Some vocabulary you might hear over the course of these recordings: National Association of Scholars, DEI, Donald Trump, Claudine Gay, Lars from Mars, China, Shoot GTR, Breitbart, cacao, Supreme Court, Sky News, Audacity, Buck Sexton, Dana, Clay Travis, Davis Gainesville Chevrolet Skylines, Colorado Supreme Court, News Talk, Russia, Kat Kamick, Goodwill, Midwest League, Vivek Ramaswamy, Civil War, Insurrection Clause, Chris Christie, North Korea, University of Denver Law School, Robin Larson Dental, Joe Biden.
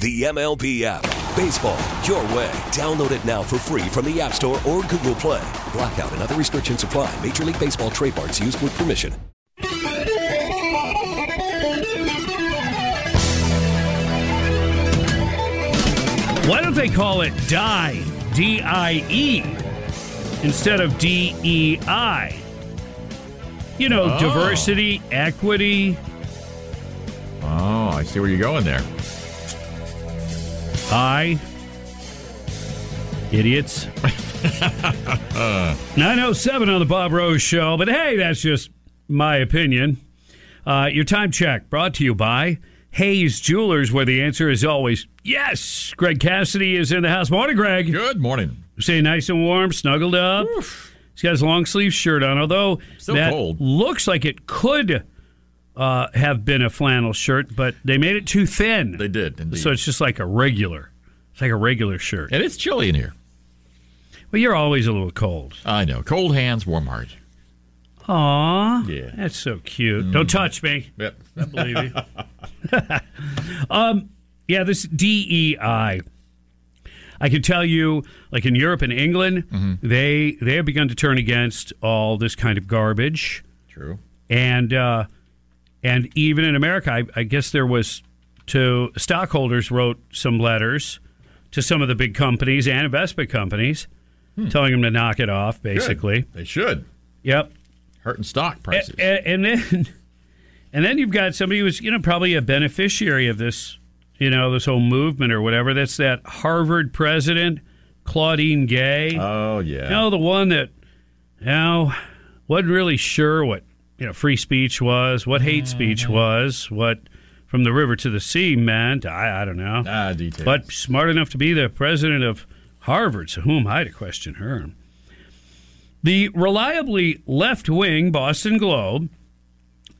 The MLB app. Baseball, your way. Download it now for free from the App Store or Google Play. Blackout and other restrictions apply. Major League Baseball trademarks used with permission. Why don't they call it DIE, D-I-E, instead of D-E-I? You know, diversity, equity. Oh, I see where you're going there. Idiots. 9:07 on the Bob Rose Show, but hey, that's just my opinion. Your time check brought to you by Hayes Jewelers, where the answer is always yes. Greg Cassidy is in the house. Morning, Greg. Good morning. Stay nice and warm, snuggled up. Oof. He's got his long sleeve shirt on, although still that cold. Looks like it could have been a flannel shirt, but they made it too thin. They did, indeed. So it's just like a regular. It's like a regular shirt. And it's chilly in here. Well, you're always a little cold. I know. Cold hands, warm heart. Aw. Yeah. That's so cute. Mm. Don't touch me. Yep. I believe you. Yeah, this DEI. I can tell you, like in Europe and England, they have begun to turn against all this kind of garbage. True. And even in America, I guess there was, to stockholders wrote some letters to some of the big companies and investment companies telling them to knock it off, basically. Good. They should. Yep. Hurting stock prices. And then you've got somebody who's, you know, probably a beneficiary of this, you know, this whole movement or whatever. That's that Harvard president, Claudine Gay. Oh, yeah. You know, the one that, you know, wasn't really sure what, you know, free speech was, what hate speech was, what from the river to the sea meant. I don't know. Details. But smart enough to be the president of Harvard, so who am I to question her? The reliably left-wing Boston Globe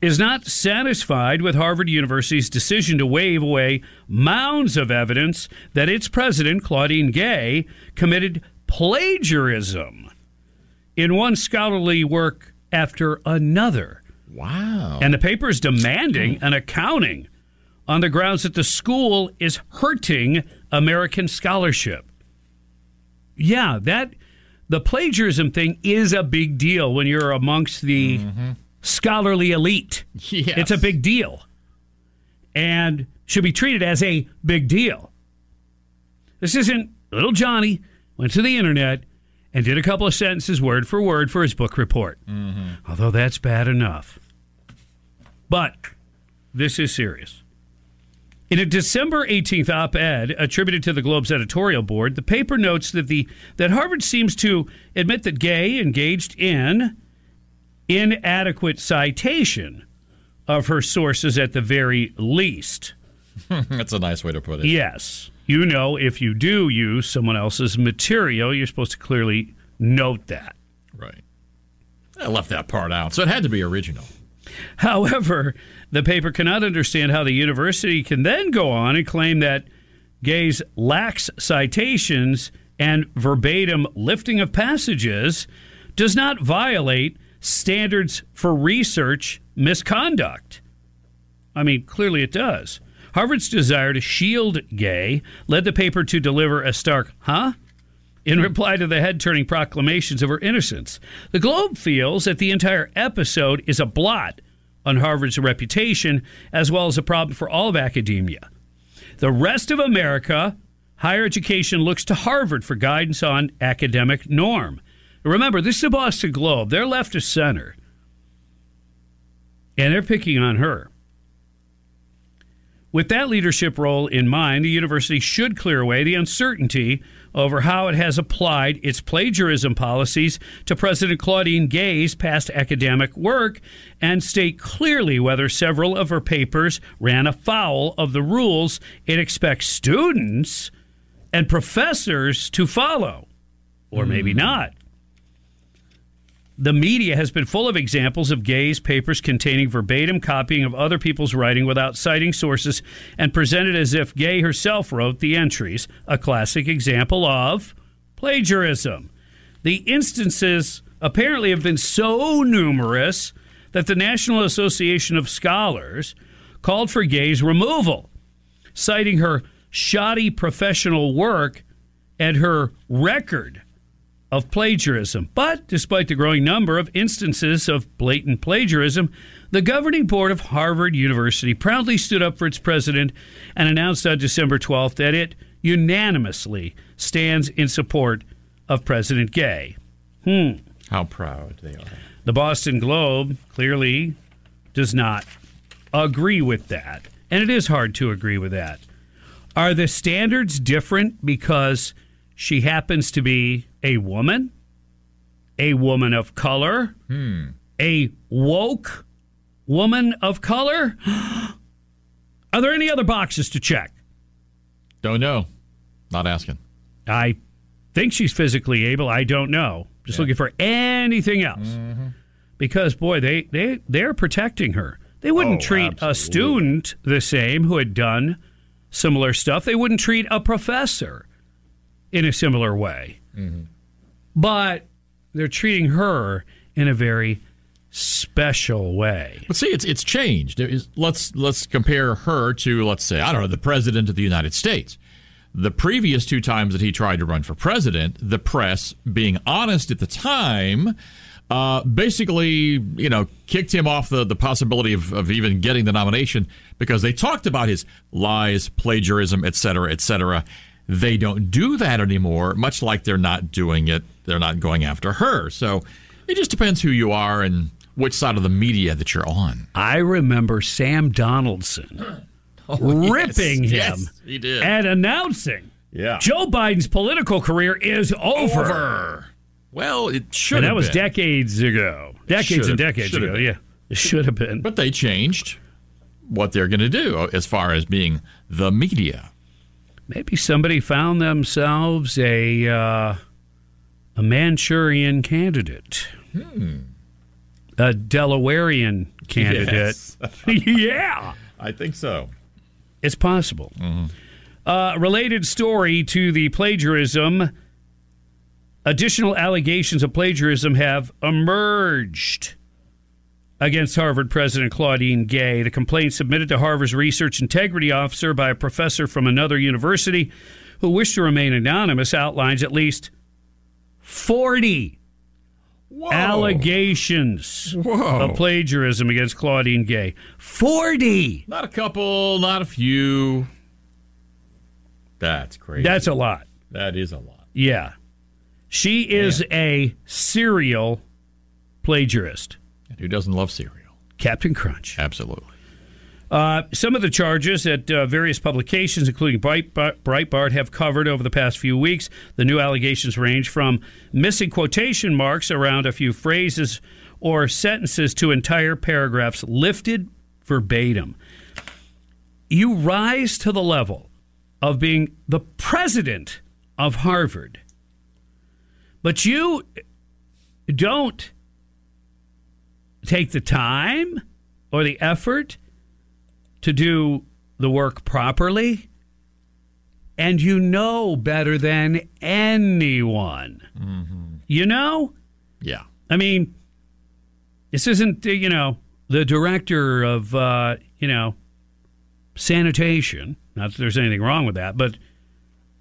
is not satisfied with Harvard University's decision to wave away mounds of evidence that its president, Claudine Gay, committed plagiarism in one scholarly work after another. Wow. And the paper is demanding an accounting on the grounds that the school is hurting American scholarship. Yeah, that the plagiarism thing is a big deal when you're amongst the scholarly elite. Yes. It's a big deal and should be treated as a big deal. This isn't little Johnny went to the internet and did a couple of sentences word for word for his book report. Although that's bad enough. But this is serious. In a December 18th op-ed attributed to the Globe's editorial board, the paper notes that that Harvard seems to admit that Gay engaged in inadequate citation of her sources at the very least. That's a nice way to put it. Yes. You know, if you do use someone else's material, you're supposed to clearly note that. Right. I left that part out, so it had to be original. However, the paper cannot understand how the university can then go on and claim that Gay's lax citations and verbatim lifting of passages does not violate standards for research misconduct. I mean, clearly it does. Harvard's desire to shield Gay led the paper to deliver a stark, in reply to the head-turning proclamations of her innocence. The Globe feels that the entire episode is a blot on Harvard's reputation, as well as a problem for all of academia. The rest of America Higher education looks to Harvard for guidance on academic norm. Remember, this is the Boston Globe. They're left of center. And they're picking on her. With that leadership role in mind, the university should clear away the uncertainty over how it has applied its plagiarism policies to President Claudine Gay's past academic work and state clearly whether several of her papers ran afoul of the rules it expects students and professors to follow, or maybe not. The media has been full of examples of Gay's papers containing verbatim copying of other people's writing without citing sources and presented as if Gay herself wrote the entries, a classic example of plagiarism. The instances apparently have been so numerous that the National Association of Scholars called for Gay's removal, citing her shoddy professional work and her record of plagiarism. But despite the growing number of instances of blatant plagiarism, the governing board of Harvard University proudly stood up for its president and announced on December 12th that it unanimously stands in support of President Gay. How proud they are. The Boston Globe clearly does not agree with that. And it is hard to agree with that. Are the standards different because she happens to be a woman of color, a woke woman of color? Are there any other boxes to check? Don't know. Not asking. I think she's physically able. I don't know. Just looking for anything else. Because, boy, they're protecting her. They wouldn't treat absolutely. A student the same who had done similar stuff. They wouldn't treat a professor in a similar way. But they're treating her in a very special way. But see, it's changed. Let's compare her to, let's say, I don't know, the president of the United States. The previous two times that he tried to run for president, the press, being honest at the time, basically, you know, kicked him off the possibility of even getting the nomination because they talked about his lies, plagiarism, et cetera, et cetera. They don't do that anymore, much like they're not doing it. They're not going after her. So it just depends who you are and which side of the media that you're on. I remember Sam Donaldson ripping him he did. And announcing Joe Biden's political career is over. Well, it should have been. And that was decades ago. Decades and decades ago, It should have been. But they changed what they're going to do as far as being the media. Maybe somebody found themselves a Manchurian candidate, a Delawarean candidate. Yes. I think so. It's possible. Related story to the plagiarism, additional allegations of plagiarism have emerged against Harvard President Claudine Gay. The complaint submitted to Harvard's research integrity officer by a professor from another university who wished to remain anonymous outlines at least 40 allegations of plagiarism against Claudine Gay. 40! Not a couple, not a few. That's crazy. That's a lot. That is a lot. Yeah. She is a serial plagiarist. Who doesn't love cereal? Captain Crunch. Absolutely. Some of the charges that various publications, including Breitbart, have covered over the past few weeks. The new allegations range from missing quotation marks around a few phrases or sentences to entire paragraphs lifted verbatim. You rise to the level of being the president of Harvard, but you don't take the time or the effort to do the work properly, and you know better than anyone. You know? Yeah. I mean, this isn't, you know, the director of, you know, sanitation. Not that there's anything wrong with that, but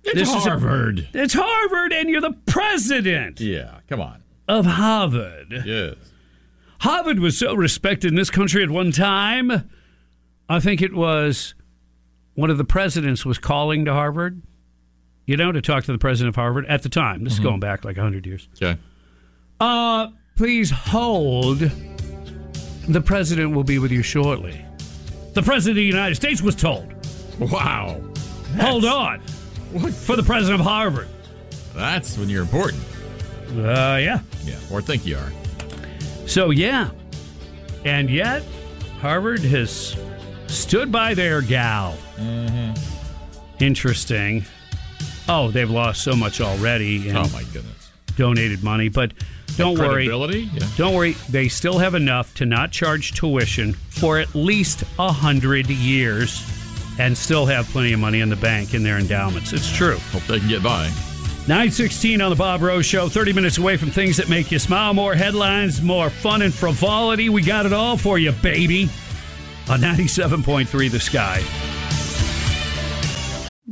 it's Harvard. It's Harvard, and you're the president. Yeah, come on. Of Harvard. Yes. Harvard was so respected in this country at one time. I think it was one of the presidents was calling to Harvard you know, to talk to the president of Harvard at the time. This is going back like 100 years. Okay. Please hold. The president will be with you shortly. The president of the United States was told. Wow. Hold on. What? For the president of Harvard. That's when you're important. Yeah. Yeah, or think you are. So, yeah. And yet, Harvard has stood by their gal. Mm-hmm. Interesting. Oh, they've lost so much already. And oh, my goodness. Donated money, but... Don't worry. Yeah. Don't worry. They still have enough to not charge tuition for at least 100 years, and still have plenty of money in the bank in their endowments. It's true. Hope they can get by. 9:16 on the Bob Rose Show. 30 minutes away from things that make you smile. More headlines, more fun and frivolity. We got it all for you, baby. On 97.3 The Sky.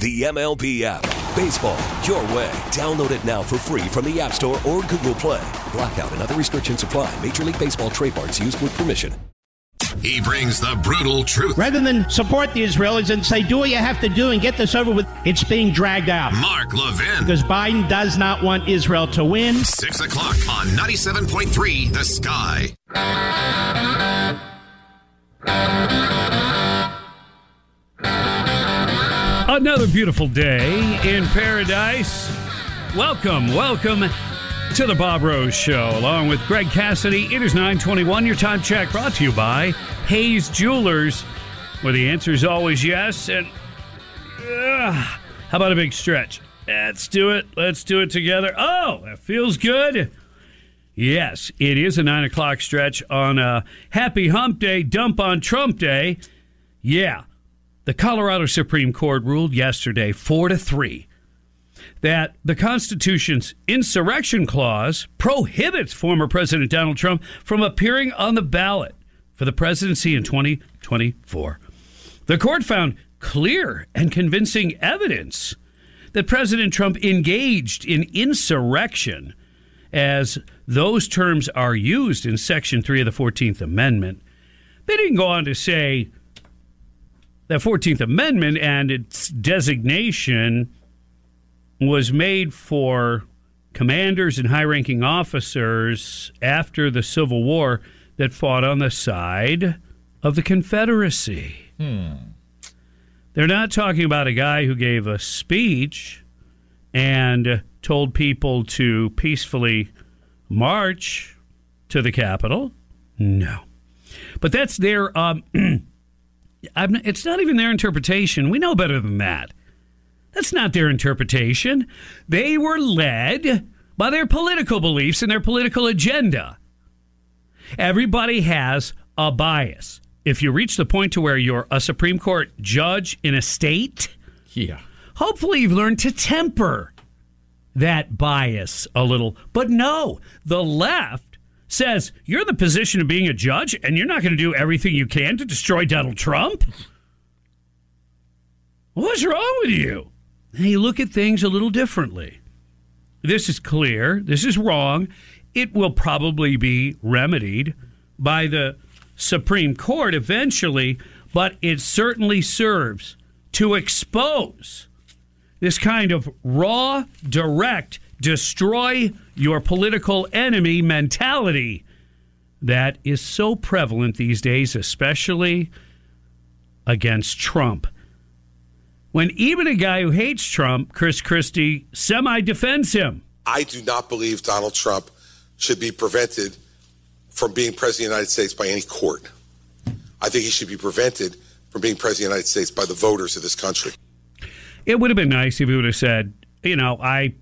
The MLB app. Baseball, your way. Download it now for free from the App Store or Google Play. Blackout and other restrictions apply. Major League Baseball trademarks used with permission. He brings the brutal truth. Rather than support the Israelis and say, do what you have to do and get this over with, it's being dragged out. Mark Levin. Because Biden does not want Israel to win. 6 o'clock on 97.3 The Sky. Another beautiful day in paradise. Welcome, welcome to the Bob Rose Show, along with Greg Cassidy. It is 9:21. Your time check brought to you by Hayes Jewelers, where the answer is always yes. And how about a big stretch? Let's do it. Let's do it together. Oh, that feels good. Yes, it is a 9 o'clock stretch on a happy hump day, dump on Trump day. Yeah, the Colorado Supreme Court ruled yesterday 4-3. That the Constitution's Insurrection Clause prohibits former President Donald Trump from appearing on the ballot for the presidency in 2024. The court found clear and convincing evidence that President Trump engaged in insurrection, as those terms are used in Section 3 of the 14th Amendment. They didn't go on to say that 14th Amendment and its designation was made for commanders and high-ranking officers after the Civil War that fought on the side of the Confederacy. They're not talking about a guy who gave a speech and told people to peacefully march to the Capitol. No. But that's their... it's not even their interpretation. We know better than that. That's not their interpretation. They were led by their political beliefs and their political agenda. Everybody has a bias. If you reach the point to where you're a Supreme Court judge in a state, hopefully you've learned to temper that bias a little. But no, the left says you're in the position of being a judge and you're not going to do everything you can to destroy Donald Trump. What's wrong with you? They look at things a little differently. This is clear. This is wrong. It will probably be remedied by the Supreme Court eventually, but it certainly serves to expose this kind of raw, direct, destroy your political enemy mentality that is so prevalent these days, especially against Trump. When even a guy who hates Trump, Chris Christie, semi-defends him. I do not believe Donald Trump should be prevented from being president of the United States by any court. I think he should be prevented from being president of the United States by the voters of this country. It would have been nice if he would have said, you know, I'm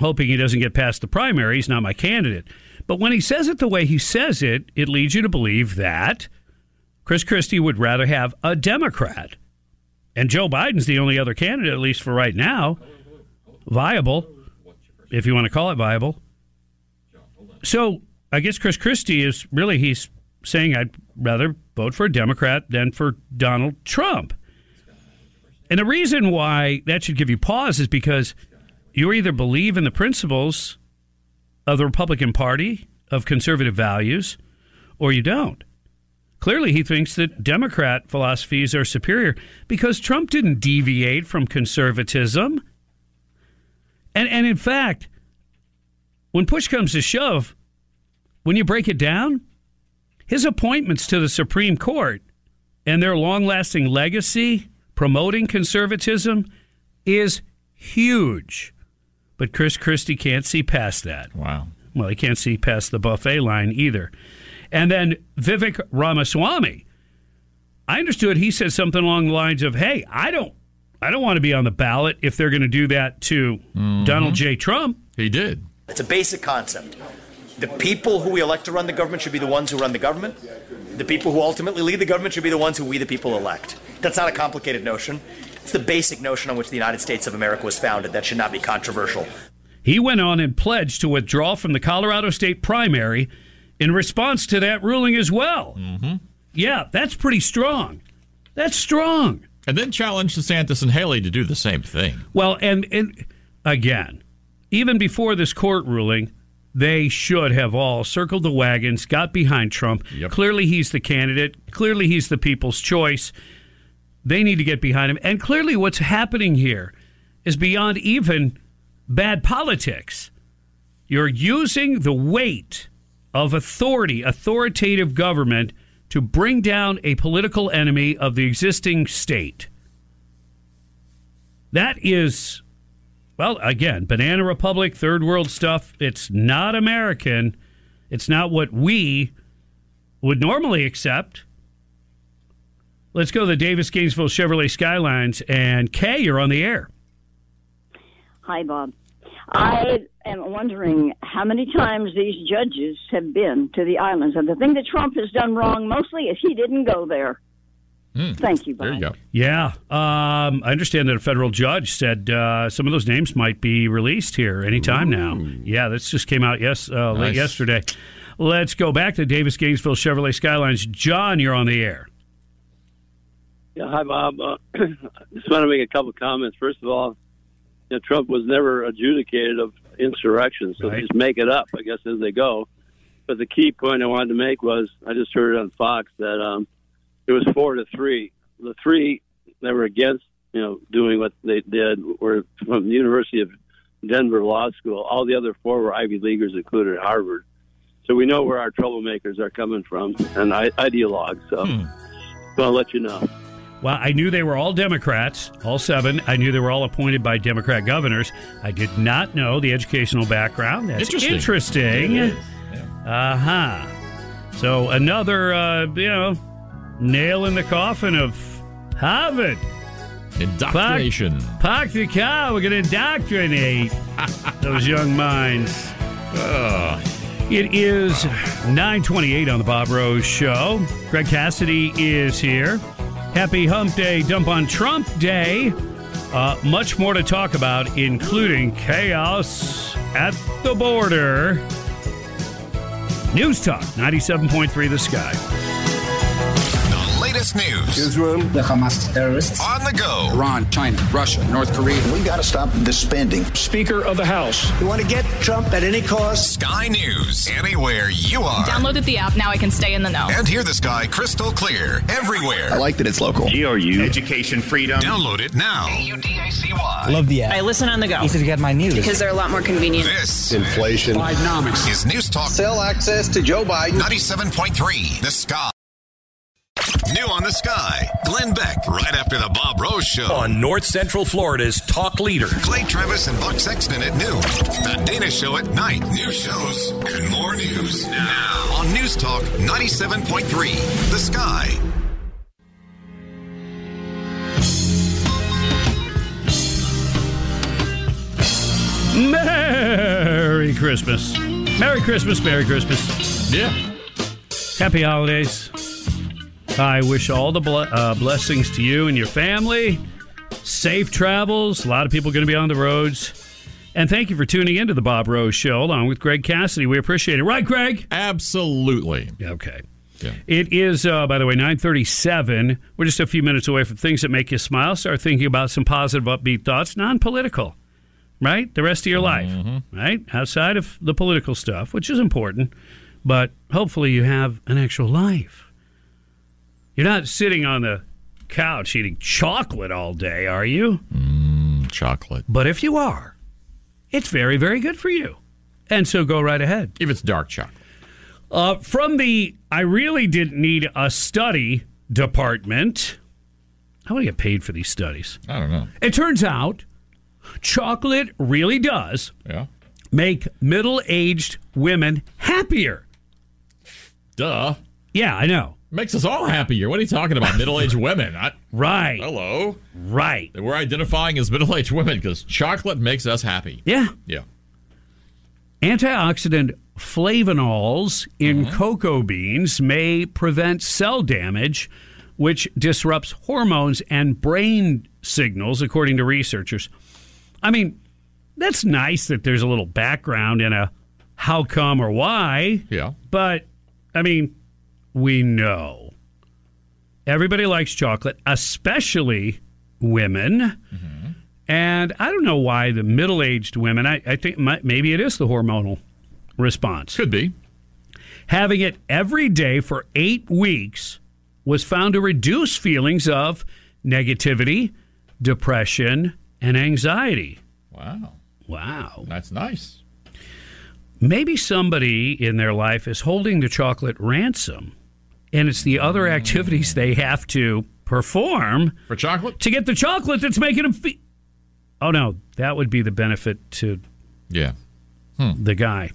hoping he doesn't get past the primary. He's not my candidate. But when he says it the way he says it, it leads you to believe that Chris Christie would rather have a Democrat. And Joe Biden's the only other candidate, at least for right now, viable, if you want to call it viable. So I guess Chris Christie is really, he's saying I'd rather vote for a Democrat than for Donald Trump. And the reason why that should give you pause is because you either believe in the principles of the Republican Party, of conservative values, or you don't. Clearly, he thinks that Democrat philosophies are superior because Trump didn't deviate from conservatism. And in fact, when push comes to shove, when you break it down, his appointments to the Supreme Court and their long-lasting legacy promoting conservatism is huge. But Chris Christie can't see past that. Wow. Well, he can't see past the buffet line either. And then Vivek Ramaswamy, I understood he said something along the lines of, hey, I don't want to be on the ballot if they're going to do that to Donald J. Trump. He did. It's a basic concept. The people who we elect to run the government should be the ones who run the government. The people who ultimately lead the government should be the ones who we, the people, elect. That's not a complicated notion. It's the basic notion on which the United States of America was founded. That should not be controversial. He went on and pledged to withdraw from the Colorado state primary in response to that ruling as well. Mm-hmm. Yeah, that's pretty strong. That's strong. And then challenged DeSantis and Haley to do the same thing. Well, and again, even before this court ruling, they should have all circled the wagons, got behind Trump. Yep. Clearly he's the candidate. Clearly he's the people's choice. They need to get behind him. And clearly what's happening here is beyond even bad politics. You're using the weight of authority, authoritative government, to bring down a political enemy of the existing state. That is, well, again, banana republic, third world stuff. It's not American. It's not what we would normally accept. Let's go to the Davis Gainesville Chevrolet Skylines. And Kay, you're on the air. Hi, Bob. I am wondering how many times these judges have been to the islands. And the thing that Trump has done wrong mostly is he didn't go there. Mm. Thank you, Bob. There you go. Yeah. I understand that a federal judge said some of those names might be released here anytime now. Yeah, this just came out late yesterday. Let's go back to Davis Gainesville Chevrolet Skylines. John, you're on the air. Yeah, hi, Bob. Just want to make a couple comments. First of all, Trump was never adjudicated of insurrection, so right. They just make it up, I guess, as they go. But the key point I wanted to make was, I just heard it on Fox, that it was 4-3. The three that were against, doing what they did were from the University of Denver Law School. All the other four were Ivy Leaguers, including Harvard. So we know where our troublemakers are coming from, and ideologues. So I'll let you know. Well, I knew they were all Democrats, all seven. I knew they were all appointed by Democrat governors. I did not know the educational background. That's interesting. Yeah. So another, nail in the coffin of Harvard. Indoctrination. Park the car. We're going to indoctrinate those young minds. It is 9:28 on the Bob Rose Show. Greg Cassidy is here. Happy Hump Day, Dump on Trump Day. Much more to talk about, including chaos at the border. News Talk, 97.3 The Sky. The latest news. Israel, the Hamas terrorists. On the go. Iran, China, Russia, North Korea. We got to stop the spending. Speaker of the House. You want to get Trump at any cost? Sky News, anywhere you are. Downloaded the app, now I can stay in the know. And hear the sky crystal clear, everywhere. I like that it's local. GRU. Education freedom. Download it now. AUDACY. Love the app. I listen on the go. Easy to get my news. Because they're a lot more convenient. This. Inflation. Bidenomics. Is News Talk. Sell access to Joe Biden. 97.3 The Sky. New on the Sky. Glenn Beck right after the Bob Rose Show on North Central Florida's talk leader. Clay Travis and Buck Sexton at noon. The Dana Show at night. New shows and more news now on News Talk 97.3 The Sky. Merry Christmas. Merry Christmas, Merry Christmas. Yeah. Happy holidays. I wish all the blessings to you and your family. Safe travels. A lot of people going to be on the roads. And thank you for tuning into the Bob Rose Show along with Greg Cassidy. We appreciate it. Right, Greg? Absolutely. Okay. Yeah. It is, by the way, 9:37. We're just a few minutes away from things that make you smile. Start thinking about some positive, upbeat thoughts. Non-political. Right? The rest of your life. Mm-hmm. Right? Outside of the political stuff, which is important. But hopefully you have an actual life. You're not sitting on the couch eating chocolate all day, are you? Chocolate. But if you are, it's very, very good for you. And so go right ahead. If it's dark chocolate. From the I really didn't need a study department. How do you get paid for these studies? I don't know. It turns out chocolate really does make middle-aged women happier. Duh. Yeah, I know. Makes us all happier. What are you talking about? Middle-aged women. Right. Hello. Right. We're identifying as middle-aged women because chocolate makes us happy. Yeah. Yeah. Antioxidant flavonols in cocoa beans may prevent cell damage, which disrupts hormones and brain signals, according to researchers. I mean, that's nice that there's a little background in a how come or why. Yeah. But, I mean, we know. Everybody likes chocolate, especially women. Mm-hmm. And I don't know why the middle-aged women, I think maybe it is the hormonal response. Could be. Having it every day for 8 weeks was found to reduce feelings of negativity, depression, and anxiety. Wow. That's nice. Maybe somebody in their life is holding the chocolate ransom, and it's the other activities they have to perform for chocolate to get the chocolate that's making them feel. Oh no, that would be the benefit to the guy.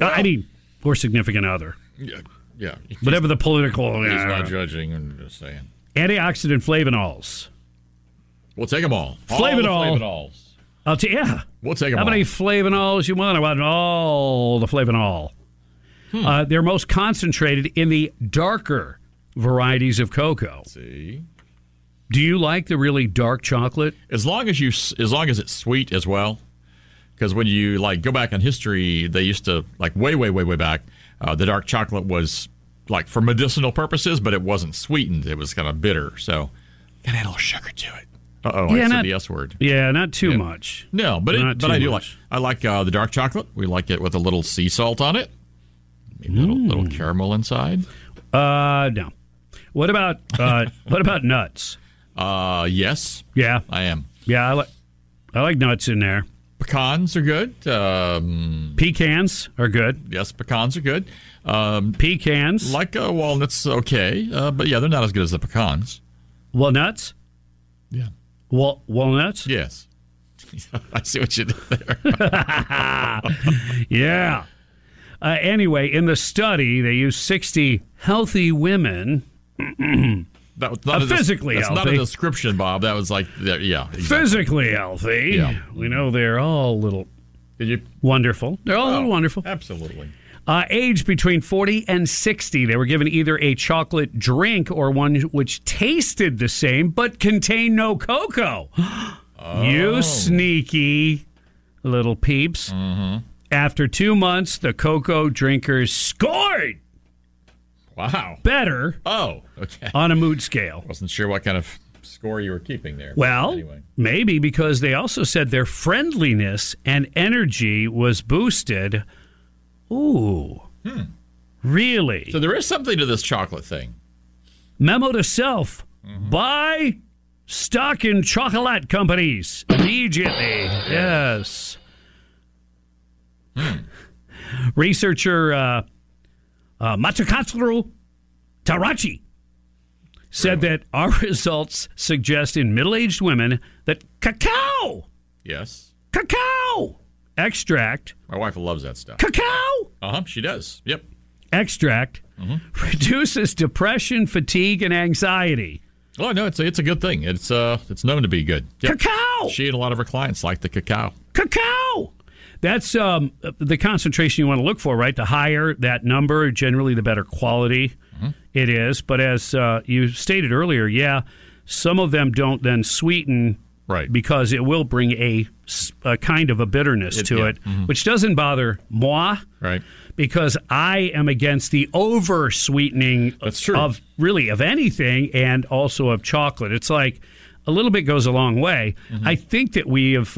Well, I mean, or significant other. Yeah. Whatever the political. He's not judging. I'm just saying. Antioxidant flavonols. We'll take them all. Flavonols. We'll take them all. How many flavonols you want? I want all the flavonol. They're most concentrated in the darker varieties of cocoa. See? Do you like the really dark chocolate? As long as it's sweet as well. Because when you go back in history, they used to way back. The dark chocolate was for medicinal purposes, but it wasn't sweetened. It was kind of bitter, so it had a little sugar to it. I said the S word. Yeah, not too much. No, but I do much. I like the dark chocolate. We like it with a little sea salt on it. Maybe a little caramel inside. No. What about nuts? Yes. Yeah, I am. Yeah, I like nuts in there. Pecans are good. Pecans are good. Yes, pecans are good. Pecans. Walnuts, okay. But yeah, they're not as good as the pecans. Walnuts? Yeah. Walnuts? Yes. I see what you did there. Yeah. Anyway, in the study, they used 60 healthy women. That was not physically healthy. That's not a description, Bob. That was exactly. Physically healthy. Yeah. We know they're all little wonderful. They're all little wonderful. Absolutely. Aged between 40 and 60, they were given either a chocolate drink or one which tasted the same but contained no cocoa. You sneaky little peeps. Mm-hmm. After 2 months, the cocoa drinkers scored. Wow. Better. Oh, okay. On a mood scale. Wasn't sure what kind of score you were keeping there. Well, anyway. Maybe because they also said their friendliness and energy was boosted. Ooh. Really? So there is something to this chocolate thing. Memo to self. Mm-hmm. Buy stock in chocolate companies immediately. Yes. Researcher Matsukatsuru Tarachi said that our results suggest in middle-aged women that cacao, cacao extract. My wife loves that stuff. Cacao. She does. Yep. Extract reduces depression, fatigue, and anxiety. Oh no, it's a good thing. It's known to be good. Yep. Cacao. She and a lot of her clients like the cacao. Cacao. That's the concentration you want to look for, right? The higher that number, generally the better quality it is. But as you stated earlier, some of them don't then sweeten because it will bring a kind of a bitterness to it, which doesn't bother moi because I am against the over-sweetening of really of anything and also of chocolate. It's like... a little bit goes a long way. I think that we have,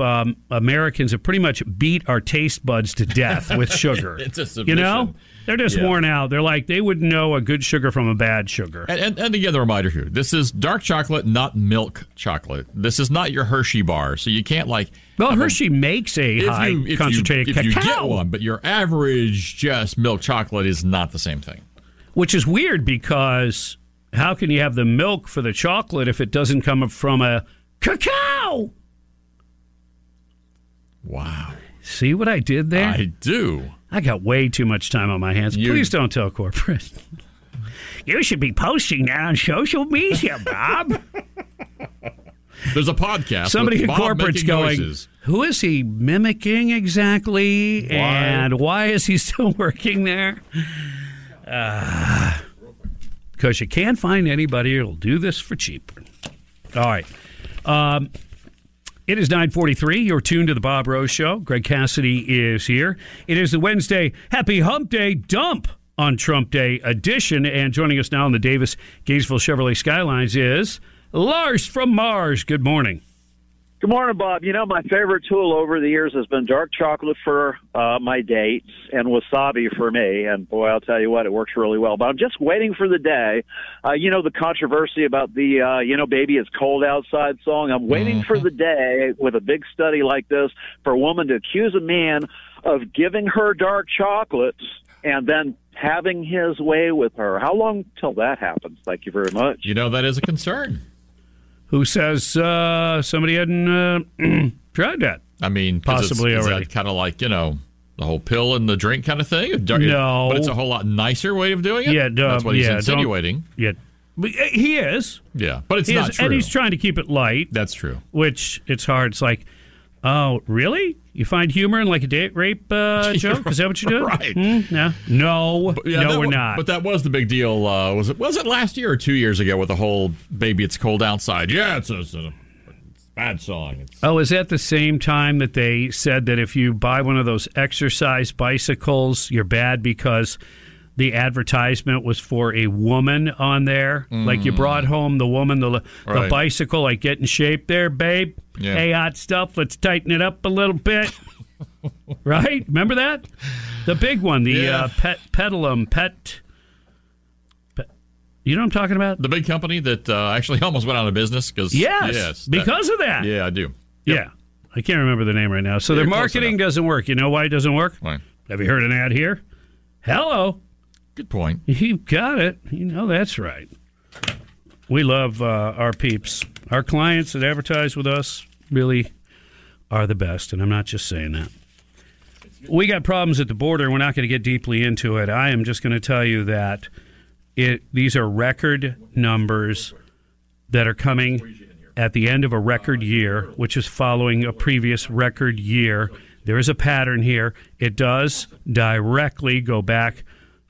Americans have pretty much beat our taste buds to death with sugar. It's a submission. You know? They're just worn out. They're like, they wouldn't know a good sugar from a bad sugar. And again, the reminder here, this is dark chocolate, not milk chocolate. This is not your Hershey bar, so you can't like... Well, Hershey makes a high concentrated cacao. If you get one, but your average just milk chocolate is not the same thing. Which is weird because... how can you have the milk for the chocolate if it doesn't come from a cacao? Wow. See what I did there? I do. I got way too much time on my hands. Please don't tell corporate. You should be posting that on social media, Bob. There's a podcast. Somebody in corporate's going, who is he mimicking exactly? Why? And why is he still working there? Because you can't find anybody who'll do this for cheaper. All right. It is 9:43. You're tuned to the Bob Rose Show. Greg Cassidy is here. It is the Wednesday Happy Hump Day Dump on Trump Day edition. And joining us now on the Davis Gainesville Chevrolet Skylines is Lars from Mars. Good morning. Good morning, Bob. You know, my favorite tool over the years has been dark chocolate for my dates and wasabi for me. And, boy, I'll tell you what, it works really well. But I'm just waiting for the day. You know, the controversy about the, Baby It's Cold Outside song. I'm waiting for the day with a big study like this for a woman to accuse a man of giving her dark chocolates and then having his way with her. How long till that happens? Thank you very much. You know, that is a concern. Who says somebody hadn't tried that? I mean, possibly it's already. Kind of like, you know, the whole pill and the drink kind of thing? No. But it's a whole lot nicer way of doing it? Yeah, that's what he's insinuating. Yeah. He is. Yeah, but it's not true. And he's trying to keep it light. That's true. Which, it's hard. It's like, oh, really? You find humor in like a date rape joke? Is that what you do? Right. No. But, we're not. But that was the big deal. Was it last year or 2 years ago with the whole Baby It's Cold Outside? Yeah, it's a bad song. Is that the same time that they said that if you buy one of those exercise bicycles, you're bad because the advertisement was for a woman on there? Like you brought home the woman, the bicycle, like get in shape there, babe. Yeah. Hey, hot stuff. Let's tighten it up a little bit. Right? Remember that? The big one, the Pet. You know what I'm talking about? The big company that actually almost went out of business because of that. Yeah, I do. Yep. Yeah, I can't remember the name right now. So their marketing doesn't work. You know why it doesn't work? Why? Have you heard an ad here? Hello. Good point. You've got it. You know that's right. We love our peeps. Our clients that advertise with us really are the best, and I'm not just saying that. We got problems at the border. We're not going to get deeply into it. I am just going to tell you that these are record numbers that are coming at the end of a record year, which is following a previous record year. There is a pattern here. It does directly go back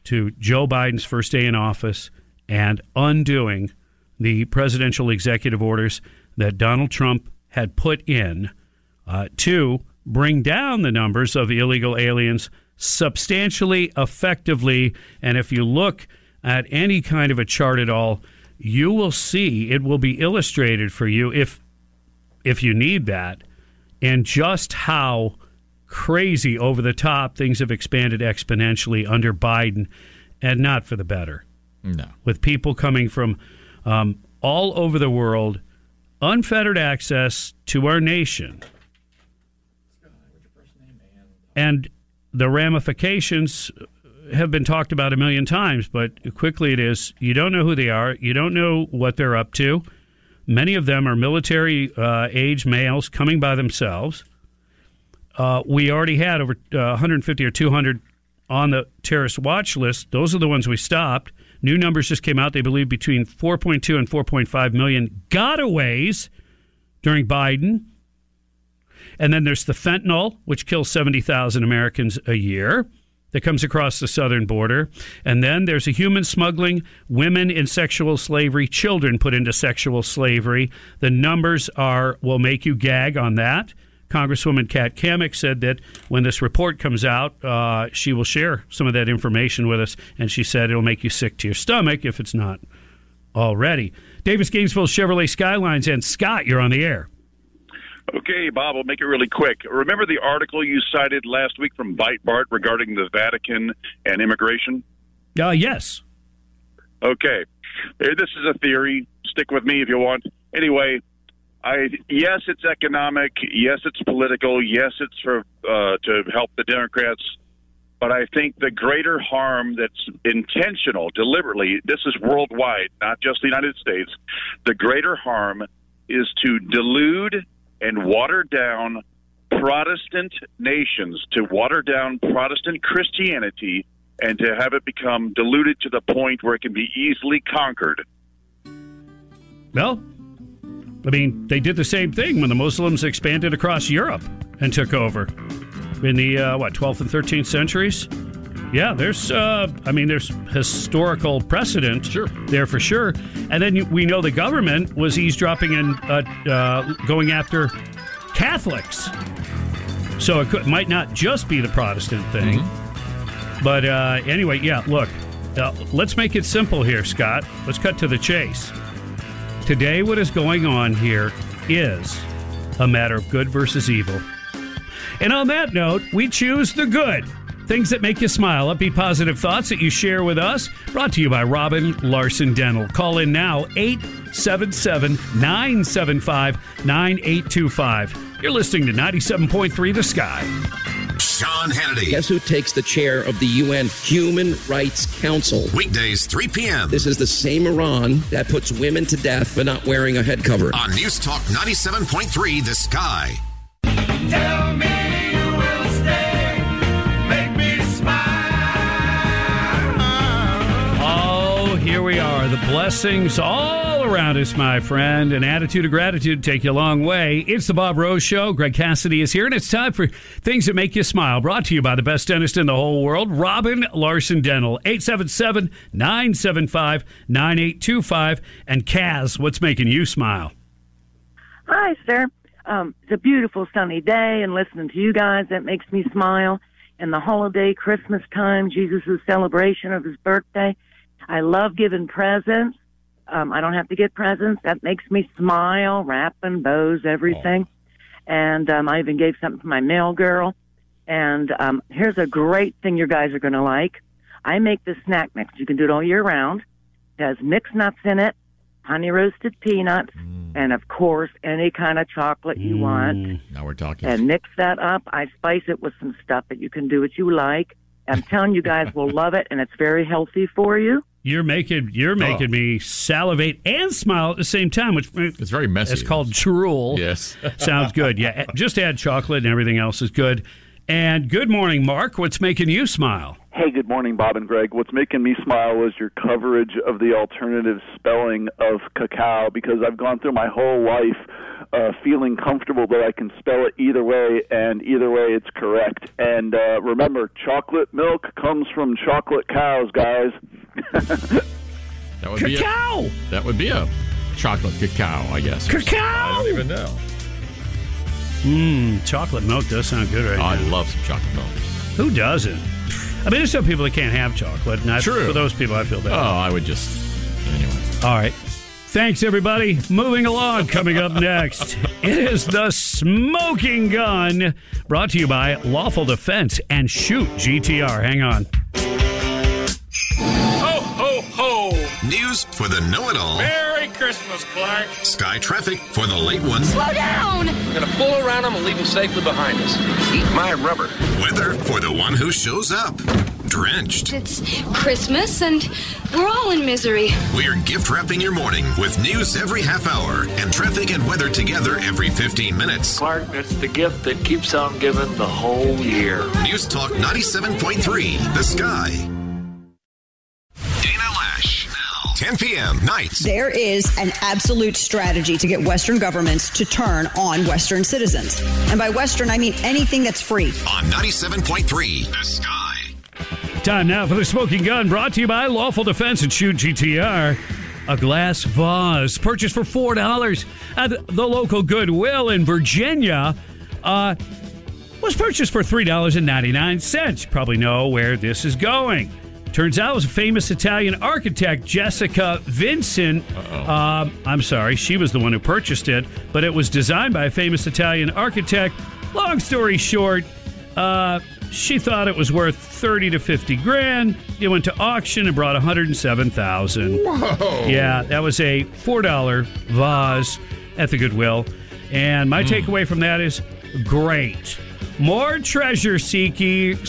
to Joe Biden's first day in office and undoing the presidential executive orders that Donald Trump had put in to bring down the numbers of illegal aliens substantially, effectively. And if you look at any kind of a chart at all, you will see it will be illustrated for you if you need that, and just how crazy over the top things have expanded exponentially under Biden, and not for the better. No. With people coming from all over the world, unfettered access to our nation. And the ramifications have been talked about a million times, but quickly it is, you don't know who they are, you don't know what they're up to. Many of them are military-age males coming by themselves. We already had over 150 or 200 on the terrorist watch list. Those are the ones we stopped. New numbers just came out. They believe between 4.2 and 4.5 million gotaways during Biden. And then there's the fentanyl, which kills 70,000 Americans a year, that comes across the southern border. And then there's a human smuggling, women in sexual slavery, children put into sexual slavery. The numbers will make you gag on that. Congresswoman Kat Kamick said that when this report comes out, she will share some of that information with us, and she said it'll make you sick to your stomach if it's not already. Davis Gainesville Chevrolet Skylines, and Scott, you're on the air. Okay, Bob, I'll make it really quick. Remember the article you cited last week from Breitbart regarding the Vatican and immigration? Yes. Okay. This is a theory. Stick with me if you want. Anyway, yes, it's economic. Yes, it's political. Yes, it's for to help the Democrats. But I think the greater harm that's intentional, deliberately, this is worldwide, not just the United States, the greater harm is to delude and water down Protestant nations, to water down Protestant Christianity, and to have it become diluted to the point where it can be easily conquered. Well, I mean, they did the same thing when the Muslims expanded across Europe and took over in the, 12th and 13th centuries? Yeah, there's historical precedent there for sure. And then we know the government was eavesdropping and going after Catholics. So it might not just be the Protestant thing. Mm-hmm. But anyway, yeah, look, let's make it simple here, Scott. Let's cut to the chase. Today, what is going on here is a matter of good versus evil. And on that note, we choose the good. Things that make you smile, upbeat positive thoughts that you share with us. Brought to you by Robin Larson Dental. Call in now, 877-975-9825. You're listening to 97.3 The Sky. Sean Hannity. Guess who takes the chair of the UN Human Rights Council? Weekdays, 3 p.m. This is the same Iran that puts women to death for not wearing a head cover. On News Talk 97.3 The Sky. Tell me. Here we are. The blessings all around us, my friend. An attitude of gratitude take you a long way. It's the Bob Rose Show. Greg Cassidy is here, and it's time for Things That Make You Smile. Brought to you by the best dentist in the whole world, Robin Larson Dental. 877-975-9825. And Kaz, what's making you smile? Hi, sir. It's a beautiful sunny day, and listening to you guys, that makes me smile. And the holiday, Christmas time, Jesus' celebration of his birthday. I love giving presents. I don't have to get presents. That makes me smile, wrapping, bows, everything. Oh. And I even gave something to my mail girl. And here's a great thing you guys are going to like. I make this snack mix. You can do it all year round. It has mixed nuts in it, honey roasted peanuts, and, of course, any kind of chocolate you want. Now we're talking. And mix that up. I spice it with some stuff that you can do what you like. I'm telling you guys will love it, and it's very healthy for you. You're making me salivate and smile at the same time, which it's very messy. It's called drool. Yes, sounds good. Yeah, just add chocolate and everything else is good. And good morning, Mark. What's making you smile? Hey, good morning, Bob and Greg. What's making me smile is your coverage of the alternative spelling of cacao, because I've gone through my whole life feeling comfortable that I can spell it either way, and either way it's correct. And remember, chocolate milk comes from chocolate cows, guys. That would be a chocolate cacao, I guess. Cacao! I don't even know. Chocolate milk does sound good right now. I love some chocolate milk. Who doesn't? I mean, there's some people that can't have chocolate. And for those people, I feel bad. I would just... Anyway. All right. Thanks, everybody. Moving along. Coming up next, it is The Smoking Gun, brought to you by Lawful Defense and Shoot GTR. Hang on. Ho, ho, ho. News for the know-it-all. Merry Christmas, Clark. Sky traffic for the late ones. Slow down. We're going to pull around them and leave them safely behind us. Eat my rubber. Weather for the one who shows up. drenched. It's Christmas and we're all in misery. We're gift wrapping your morning with news every half hour and traffic and weather together every 15 minutes. Clark, it's the gift that keeps on giving the whole year. News Talk 97.3 The Sky. 10 p.m. nights. There is an absolute strategy to get Western governments to turn on Western citizens. And by Western, I mean anything that's free. On 97.3, The Sky. Time now for The Smoking Gun, brought to you by Lawful Defense and Shoot GTR. A glass vase purchased for $4 at the local Goodwill in Virginia was purchased for $3.99. Probably know where this is going. Turns out it was a famous Italian architect, Jessica Vincent. She was the one who purchased it, but it was designed by a famous Italian architect. Long story short, she thought it was worth $30,000 to $50,000. It went to auction and brought $107,000. Whoa! Yeah, that was a $4 vase at the Goodwill. And my takeaway from that is great. More treasure seekers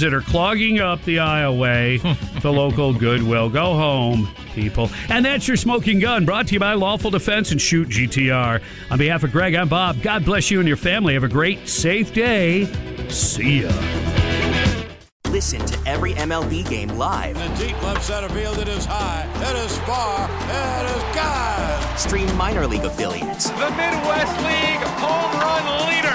that are clogging up the aisleway, the local Goodwill. Go home, people. And that's your Smoking Gun, brought to you by Lawful Defense and Shoot GTR. On behalf of Greg, I'm Bob. God bless you and your family. Have a great, safe day. See ya. Listen to every MLB game live. In the deep left center field, it is high, it is far, it is gone. Stream minor league affiliates. The Midwest League home run leader.